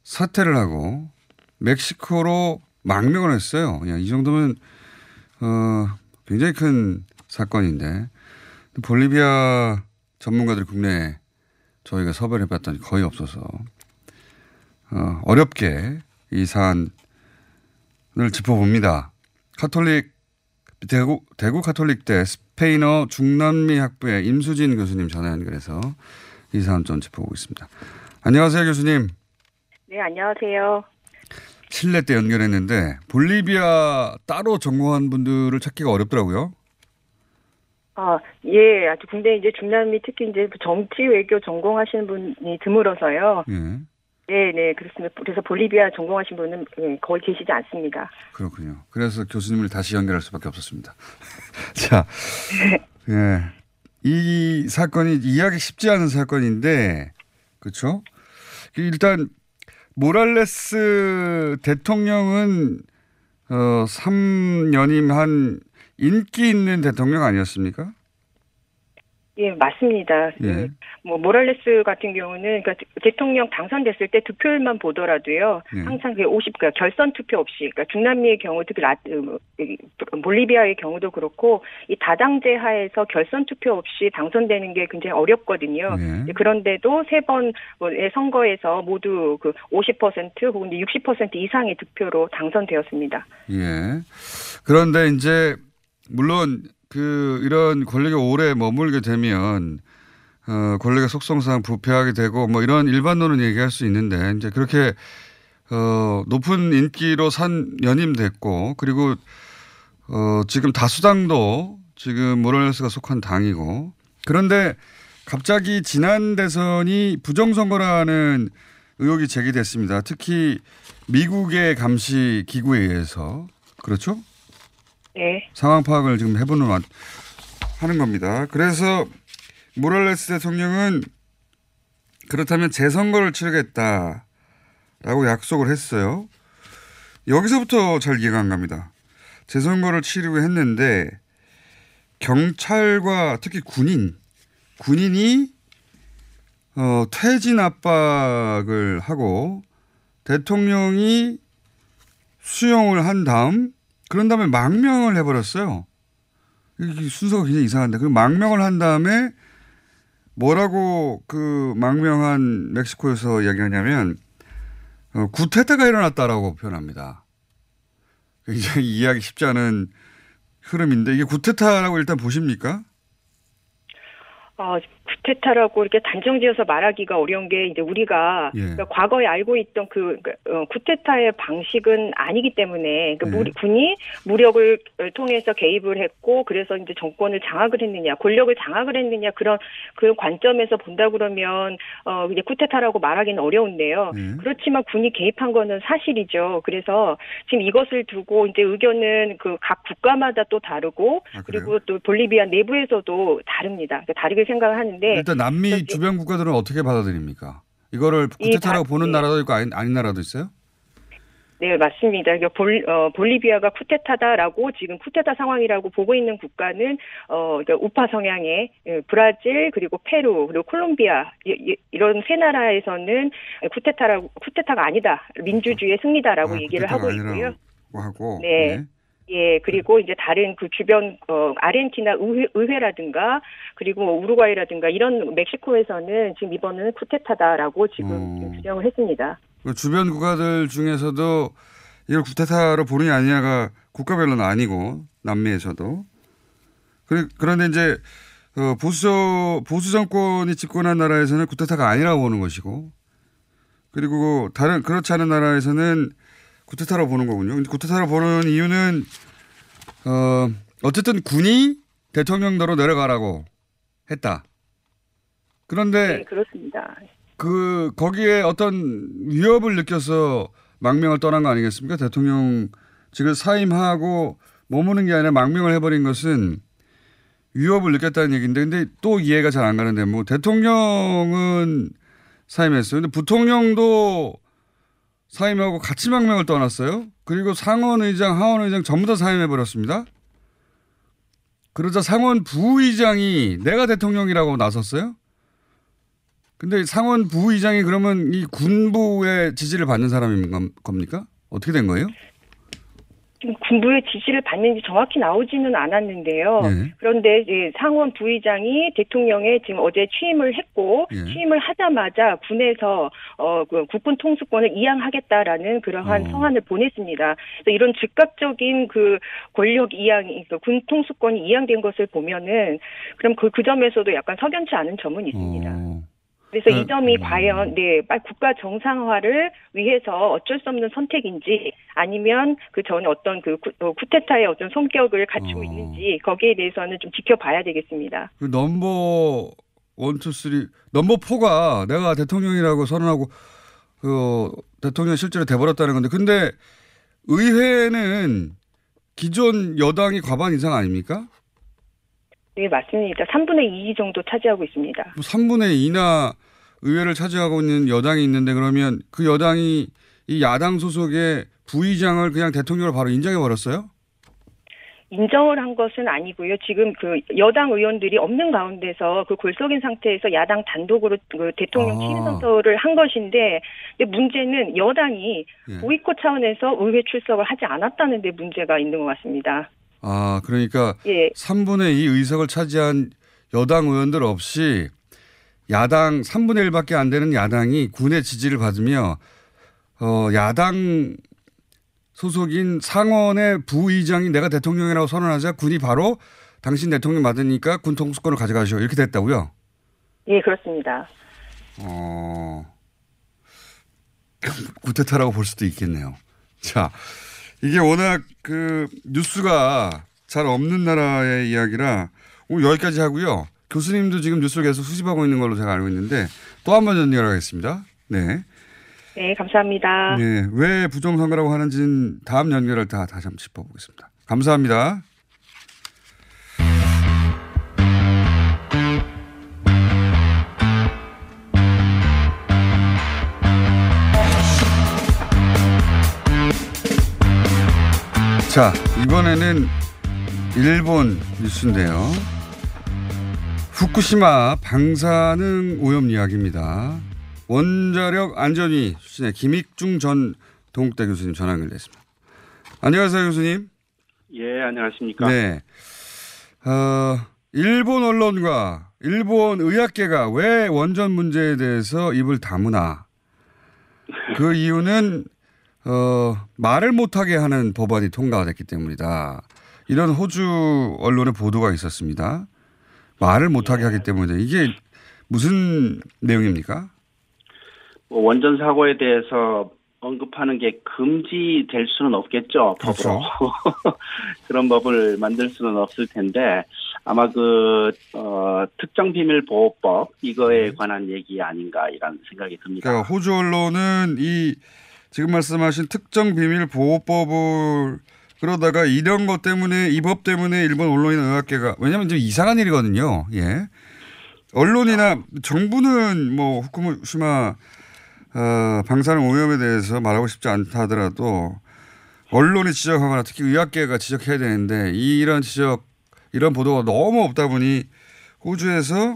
사퇴를 하고 멕시코로 망명을 했어요. 야, 이 정도면 어, 굉장히 큰 사건인데 볼리비아 전문가들 국내에 저희가 섭외를 해봤더니 거의 없어서 어, 어렵게 이 사안을 짚어봅니다. 카톨릭 대구, 대구 카톨릭대 스페인어 중남미 학부의 임수진 교수님 전화 연결해서 이 사안 좀 짚어보겠습니다. 안녕하세요, 교수님. 네, 안녕하세요. 칠레 때 연결했는데 볼리비아 따로 전공한 분들을 찾기가 어렵더라고요. 아, 예. 아주 근데 이제 중남미 특히 이제 정치 외교 전공하시는 분이 드물어서요. 예. 네, 네, 그렇습니다. 그래서 볼리비아 전공하신 분은 거의 계시지 않습니다. 그렇군요. 그래서 교수님을 다시 연결할 수밖에 없었습니다. 자, 예, 이 사건이 이해하기 쉽지 않은 사건인데, 그렇죠? 일단 모랄레스 대통령은 어, 삼 연임한 인기 있는 대통령 아니었습니까? 예, 맞습니다. 예. 그, 뭐 모랄레스 같은 경우는 그러니까 대통령 당선됐을 때 득표율만 보더라도요, 예. 항상 그 오십, 그러니까 결선 투표 없이, 그러니까 중남미의 경우도 라, 볼리비아의 경우도 그렇고 이 다당제 하에서 결선 투표 없이 당선되는 게 굉장히 어렵거든요. 예. 그런데도 세 번의 선거에서 모두 그 오십 퍼센트 혹은 육십 퍼센트 이상의 득표로 당선되었습니다. 예. 그런데 이제 물론. 그 이런 권력에 오래 머물게 되면 어, 권력의 속성상 부패하게 되고 뭐 이런 일반론은 얘기할 수 있는데 이제 그렇게 어, 높은 인기로 산 연임됐고 그리고 어, 지금 다수당도 지금 모랄레스가 속한 당이고 그런데 갑자기 지난 대선이 부정선거라는 의혹이 제기됐습니다. 특히 미국의 감시 기구에 의해서 그렇죠? 네. 상황 파악을 지금 해보는 하는 겁니다. 그래서 모랄레스 대통령은 그렇다면 재선거를 치르겠다라고 약속을 했어요. 여기서부터 잘 이해가 안 갑니다. 재선거를 치르고 했는데 경찰과 특히 군인, 군인이 어, 퇴진 압박을 하고 대통령이 수용을 한 다음 그런 다음에 망명을 해버렸어요. 순서가 굉장히 이상한데. 그리고 망명을 한 다음에 뭐라고 그 망명한 멕시코에서 이야기하냐면 어, 구테타가 일어났다라고 표현합니다. 굉장히 이해하기 쉽지 않은 흐름인데 이게 구테타라고 일단 보십니까? 아, 구테타라고 이렇게 단정지어서 말하기가 어려운 게 이제 우리가 예. 그러니까 과거에 알고 있던 그 어, 구테타의 방식은 아니기 때문에 그러니까 예. 무리, 군이 무력을 통해서 개입을 했고 그래서 이제 정권을 장악을 했느냐, 권력을 장악을 했느냐 그런 그 관점에서 본다 그러면 어 이제 구테타라고 말하기는 어려운데요. 예. 그렇지만 군이 개입한 거는 사실이죠. 그래서 지금 이것을 두고 이제 의견은 그 각 국가마다 또 다르고 아, 그리고 또 볼리비아 내부에서도 다릅니다. 그러니까 다르게 생각을 하는데. 일단 남미 주변 국가들은 어떻게 받아들입니까? 이거를 구테타라고 예, 보는 예. 나라도 있고 아닌, 아닌 나라도 있어요? 네, 맞습니다. 그러니까 볼, 어, 볼리비아가 쿠데타다라고 지금 쿠데타 상황이라고 보고 있는 국가는 어, 그러니까 우파 성향의 브라질 그리고 페루 그리고 콜롬비아 이런 세 나라에서는 쿠데타라고 쿠데타가 아니다 민주주의의 승리다라고 아, 얘기를 하고 있고요. 하고 네. 네. 예, 그리고 이제 다른 그 주변, 어, 아르헨티나 의회, 의회라든가, 그리고 우루과이라든가 이런 멕시코에서는 지금 이번에는 쿠데타다라고 지금 규정을 어. 했습니다. 주변 국가들 중에서도 이걸 쿠데타로 보느냐 아니냐가 국가별로는 아니고, 남미에서도. 그런데 이제, 보수, 보수 정권이 집권한 나라에서는 쿠데타가 아니라고 보는 것이고, 그리고 다른, 그렇지 않은 나라에서는 구테타로 보는 거군요. 근데 구테타로 보는 이유는 어 어쨌든 군이 대통령도로 내려가라고 했다. 그런데 네, 그렇습니다. 그 거기에 어떤 위협을 느껴서 망명을 떠난 거 아니겠습니까? 대통령직을 사임하고 머무는 게 아니라 망명을 해버린 것은 위협을 느꼈다는 얘기인데, 근데 또 이해가 잘 안 가는데 뭐 대통령은 사임했어요. 근데 부통령도 사임하고 같이 망명을 떠났어요. 그리고 상원의장, 하원의장 전부 다 사임해버렸습니다. 그러자 상원 부의장이 내가 대통령이라고 나섰어요. 근데 상원 부의장이 그러면 이 군부의 지지를 받는 사람인 겁니까? 어떻게 된 거예요? 군부의 지지를 받는지 정확히 나오지는 않았는데요. 예. 그런데 이제 상원 부의장이 대통령에 지금 어제 취임을 했고 예. 취임을 하자마자 군에서 어, 그 국군 통수권을 이양하겠다라는 그러한 어. 성안을 보냈습니다. 그래서 이런 즉각적인 그 권력 이양이 그 군 통수권이 이양된 것을 보면은 그럼 그, 그 점에서도 약간 석연치 않은 점은 있습니다. 어. 그래서 이 점이 과연 네 국가 정상화를 위해서 어쩔 수 없는 선택인지 아니면 그 전에 어떤 그 쿠데타의 어떤 성격을 갖추고 어. 있는지 거기에 대해서는 좀 지켜봐야 되겠습니다. 그 넘버 원, 투, 쓰리, 넘버 포가 내가 대통령이라고 선언하고 그 대통령 실제로 돼버렸다는 건데, 근데 의회는 기존 여당이 과반 이상 아닙니까? 네, 맞습니다. 삼분의 이 정도 차지하고 있습니다. 삼분의 이나 의회를 차지하고 있는 여당이 있는데, 그러면 그 여당이 이 야당 소속의 부의장을 그냥 대통령으로 바로 인정해버렸어요? 인정을 한 것은 아니고요. 지금 그 여당 의원들이 없는 가운데서 그 골석인 상태에서 야당 단독으로 그 대통령 취임 선서를 한 것인데, 근데 문제는 여당이 예. 보이콧 차원에서 의회 출석을 하지 않았다는 데 문제가 있는 것 같습니다. 아, 그러니까 예. 삼분의 이 의석을 차지한 여당 의원들 없이 야당 삼분의 일밖에 안 되는 야당이 군의 지지를 받으며 어, 야당 소속인 상원의 부의장이 내가 대통령이라고 선언하자 군이 바로 당신 대통령 맞으니까 군 통수권을 가져가시오 이렇게 됐다고요? 예, 그렇습니다. 어, 구태타라고 볼 수도 있겠네요. 자, 이게 워낙 그 뉴스가 잘 없는 나라의 이야기라 오늘 여기까지 하고요. 교수님도 지금 뉴스를 계속 수집하고 있는 걸로 제가 알고 있는데 또 한 번 연결하겠습니다. 네. 네, 감사합니다. 네, 왜 부정선거라고 하는지는 다음 연결을 다 다시 한번 짚어보겠습니다. 감사합니다. 자, 이번에는 일본 뉴스인데요. 후쿠시마 방사능 오염 이야기입니다. 원자력 안전위 수신의 김익중 전 동국대 교수님 전화 연결됐습니다. 안녕하세요, 교수님. 예, 안녕하십니까. 네. 어, 일본 언론과 일본 의학계가 왜 원전 문제에 대해서 입을 다무나. 그 이유는 어, 말을 못하게 하는 법안이 통과됐기 때문이다. 이런 호주 언론의 보도가 있었습니다. 말을 못하게 예. 하기 때문에. 이게 무슨 내용입니까? 원전 사고에 대해서 언급하는 게 금지될 수는 없겠죠. 법으로. 그렇죠. 그런 법을 만들 수는 없을 텐데 아마 그 어, 특정 비밀 보호법 이거에 네. 관한 얘기 아닌가 이런 생각이 듭니다. 그러니까 호주 언론은 이 지금 말씀하신 특정 비밀 보호법을 그러다가 이런 것 때문에 이 법 때문에 일본 언론이나 의학계가 왜냐하면 좀 이상한 일이거든요. 예, 언론이나 정부는 뭐 후쿠시마 어, 방사능 오염에 대해서 말하고 싶지 않다 하더라도 언론이 지적하거나 특히 의학계가 지적해야 되는데 이런 지적, 이런 보도가 너무 없다 보니 호주에서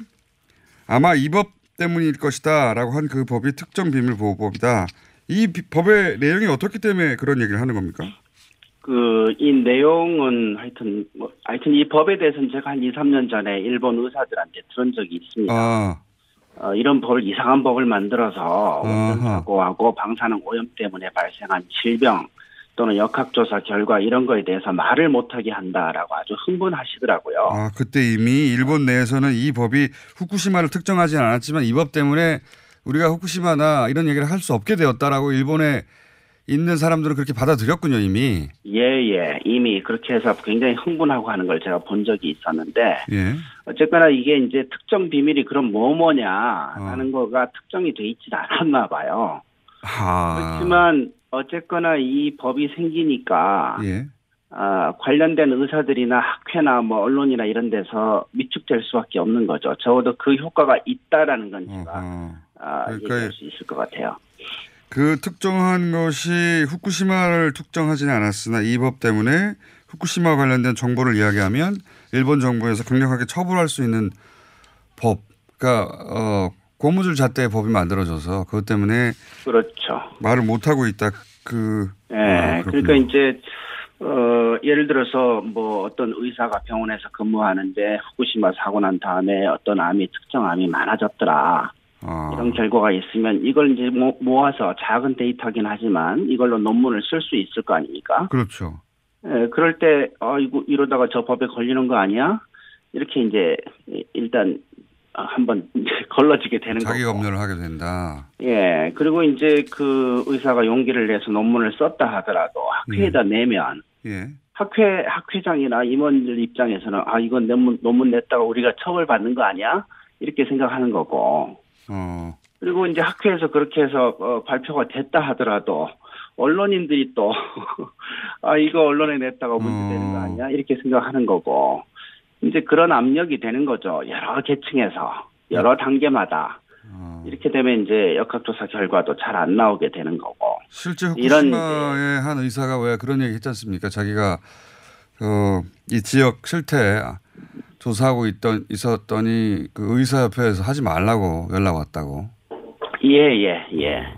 아마 이 법 때문일 것이다 라고 한 그 법이 특정 비밀 보호법이다. 이 법의 내용이 어떻기 때문에 그런 얘기를 하는 겁니까? 그, 이 내용은 하여튼, 뭐, 하여튼 이 법에 대해서는 제가 한 이삼 년 전에 일본 의사들한테 들은 적이 있습니다. 아. 어, 이런 법을, 이상한 법을 만들어서 원전 사고하고 방사능 오염 때문에 발생한 질병 또는 역학조사 결과 이런 거에 대해서 말을 못하게 한다라고 아주 흥분하시더라고요. 아, 그때 이미 일본 내에서는 이 법이 후쿠시마를 특정하진 않았지만 이 법 때문에 우리가 후쿠시마나 이런 얘기를 할 수 없게 되었다라고 일본에 있는 사람들은 그렇게 받아들였군요, 이미. 예, 예. 이미 그렇게 해서 굉장히 흥분하고 하는 걸 제가 본 적이 있었는데 예. 어쨌거나 이게 이제 특정 비밀이 그럼 뭐 뭐냐 하는 어. 거가 특정이 돼 있진 않았나 봐요. 아. 그렇지만 어쨌거나 이 법이 생기니까 예. 아, 관련된 의사들이나 학회나 뭐 언론이나 이런 데서 위축될 수밖에 없는 거죠. 적어도 그 효과가 있다라는 건 제가 어. 아, 그러니까 얘기할 수 있을 것 같아요. 그 특정한 것이 후쿠시마를 특정하지는 않았으나 이 법 때문에 후쿠시마 관련된 정보를 이야기하면 일본 정부에서 강력하게 처벌할 수 있는 법, 그러니까 어, 고무줄 잣대의 법이 만들어져서 그것 때문에 그렇죠. 말을 못 하고 있다. 그 네, 아, 그러니까 이제 어, 예를 들어서 뭐 어떤 의사가 병원에서 근무하는데 후쿠시마 사고 난 다음에 어떤 암이 특정 암이 많아졌더라. 아. 이런 결과가 있으면 이걸 이제 모아서 작은 데이터긴 하지만 이걸로 논문을 쓸 수 있을 거 아닙니까? 그렇죠. 예, 그럴 때, 아, 이거 이러다가 저 법에 걸리는 거 아니야? 이렇게 이제 일단 한번 걸러지게 되는 거죠. 자기 검열을 하게 된다. 예, 그리고 이제 그 의사가 용기를 내서 논문을 썼다 하더라도 학회에다 음. 내면. 예. 학회, 학회장이나 임원들 입장에서는 아, 이건 논문, 논문 냈다가 우리가 처벌받는 거 아니야? 이렇게 생각하는 거고. 어. 그리고 이제 학회에서 그렇게 해서 어, 발표가 됐다 하더라도 언론인들이 또 아 이거 언론에 냈다가 문제되는 거 아니야 이렇게 생각하는 거고 이제 그런 압력이 되는 거죠. 여러 계층에서 여러 단계마다 어. 이렇게 되면 이제 역학조사 결과도 잘 안 나오게 되는 거고. 실제 후쿠시마의 이런 한 의사가 왜 그런 얘기 했지 않습니까? 자기가 그 이 지역 실태 조사하고 있던 있었더니 그 의사협회에서 하지 말라고 연락 왔다고. 예예예. 예, 예.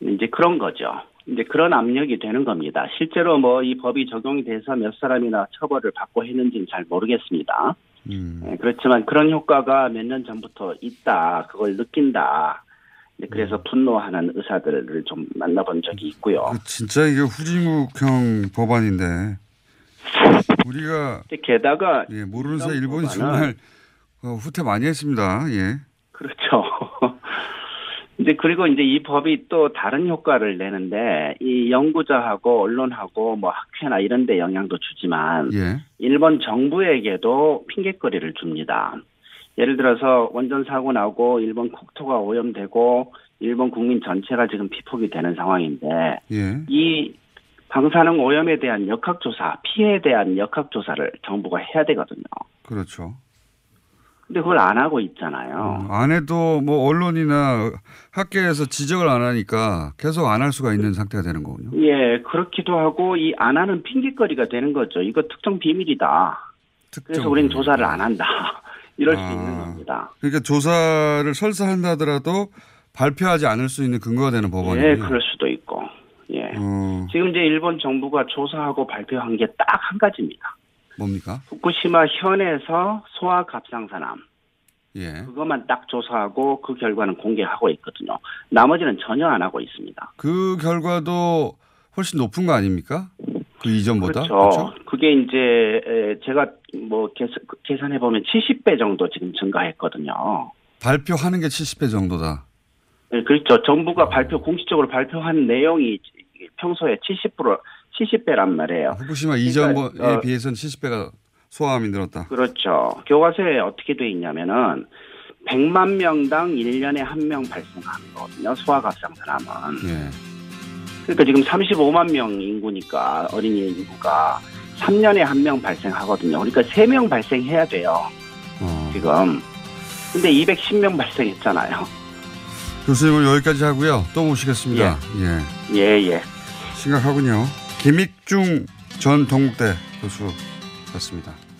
이제 그런 거죠. 이제 그런 압력이 되는 겁니다. 실제로 뭐 이 법이 적용이 돼서 몇 사람이나 처벌을 받고 했는지는 잘 모르겠습니다. 음. 네, 그렇지만 그런 효과가 몇 년 전부터 있다. 그걸 느낀다. 네, 그래서 음. 분노하는 의사들을 좀 만나본 적이 있고요. 진짜 이게 후진국형 법안인데 우리가 게다가 예, 모르는 사이 일본이 정말 후퇴 많이 했습니다. 예. 그렇죠. 이제 그리고 이제 이 법이 또 다른 효과를 내는데 이 연구자하고 언론하고 뭐 학회나 이런 데 영향도 주지만 예. 일본 정부에게도 핑곗거리를 줍니다. 예를 들어서 원전 사고 나고 일본 국토가 오염되고 일본 국민 전체가 지금 피폭이 되는 상황인데 예. 이 방사능 오염에 대한 역학조사, 피해에 대한 역학조사를 정부가 해야 되거든요. 그렇죠. 근데 그걸 안 하고 있잖아요. 음, 안 해도 뭐 언론이나 학계에서 지적을 안 하니까 계속 안 할 수가 있는 상태가 되는 거군요. 예, 그렇기도 하고 이 안 하는 핑계거리가 되는 거죠. 이거 특정 비밀이다. 특정 그래서 우리는 비밀. 조사를 안 한다. 이럴 아, 수 있는 겁니다. 그러니까 조사를 설사 한다더라도 발표하지 않을 수 있는 근거가 되는 법안이에요. 예, 그럴 수도 있고. 예. 어. 지금 이제 일본 정부가 조사하고 발표한 게 딱 한 가지입니다. 뭡니까? 후쿠시마 현에서 소아 갑상선암. 예. 그것만 딱 조사하고 그 결과는 공개하고 있거든요. 나머지는 전혀 안 하고 있습니다. 그 결과도 훨씬 높은 거 아닙니까? 그 이전보다? 그렇죠. 그렇죠? 그게 이제 제가 뭐 계산해 보면 칠십 배 정도 지금 증가했거든요. 발표하는 게 칠십 배 정도다. 네, 그렇죠. 정부가 발표 공식적으로 발표한 내용이 평소에 칠십 퍼센트 칠십 배란 말이에요. 후쿠시마 그러니까, 이전에 어, 비해서는 칠십 배가 소아암이 늘었다. 그렇죠. 교과서에 어떻게 돼 있냐면은 백만 명당 일 년에 한 명 발생하는 거거든요. 소아갑상선암은. 예. 그러니까 지금 삼십오만 명 인구니까 어린이 인구가 삼 년에 한 명 발생하거든요. 그러니까 세 명 발생해야 돼요. 어. 지금. 근데 이백십 명 발생했잖아요. 교수님은 여기까지 하고요. 또 모시겠습니다. 예. 예, 예. 심각하군요. 김익중 전 동국대 교수였습니다.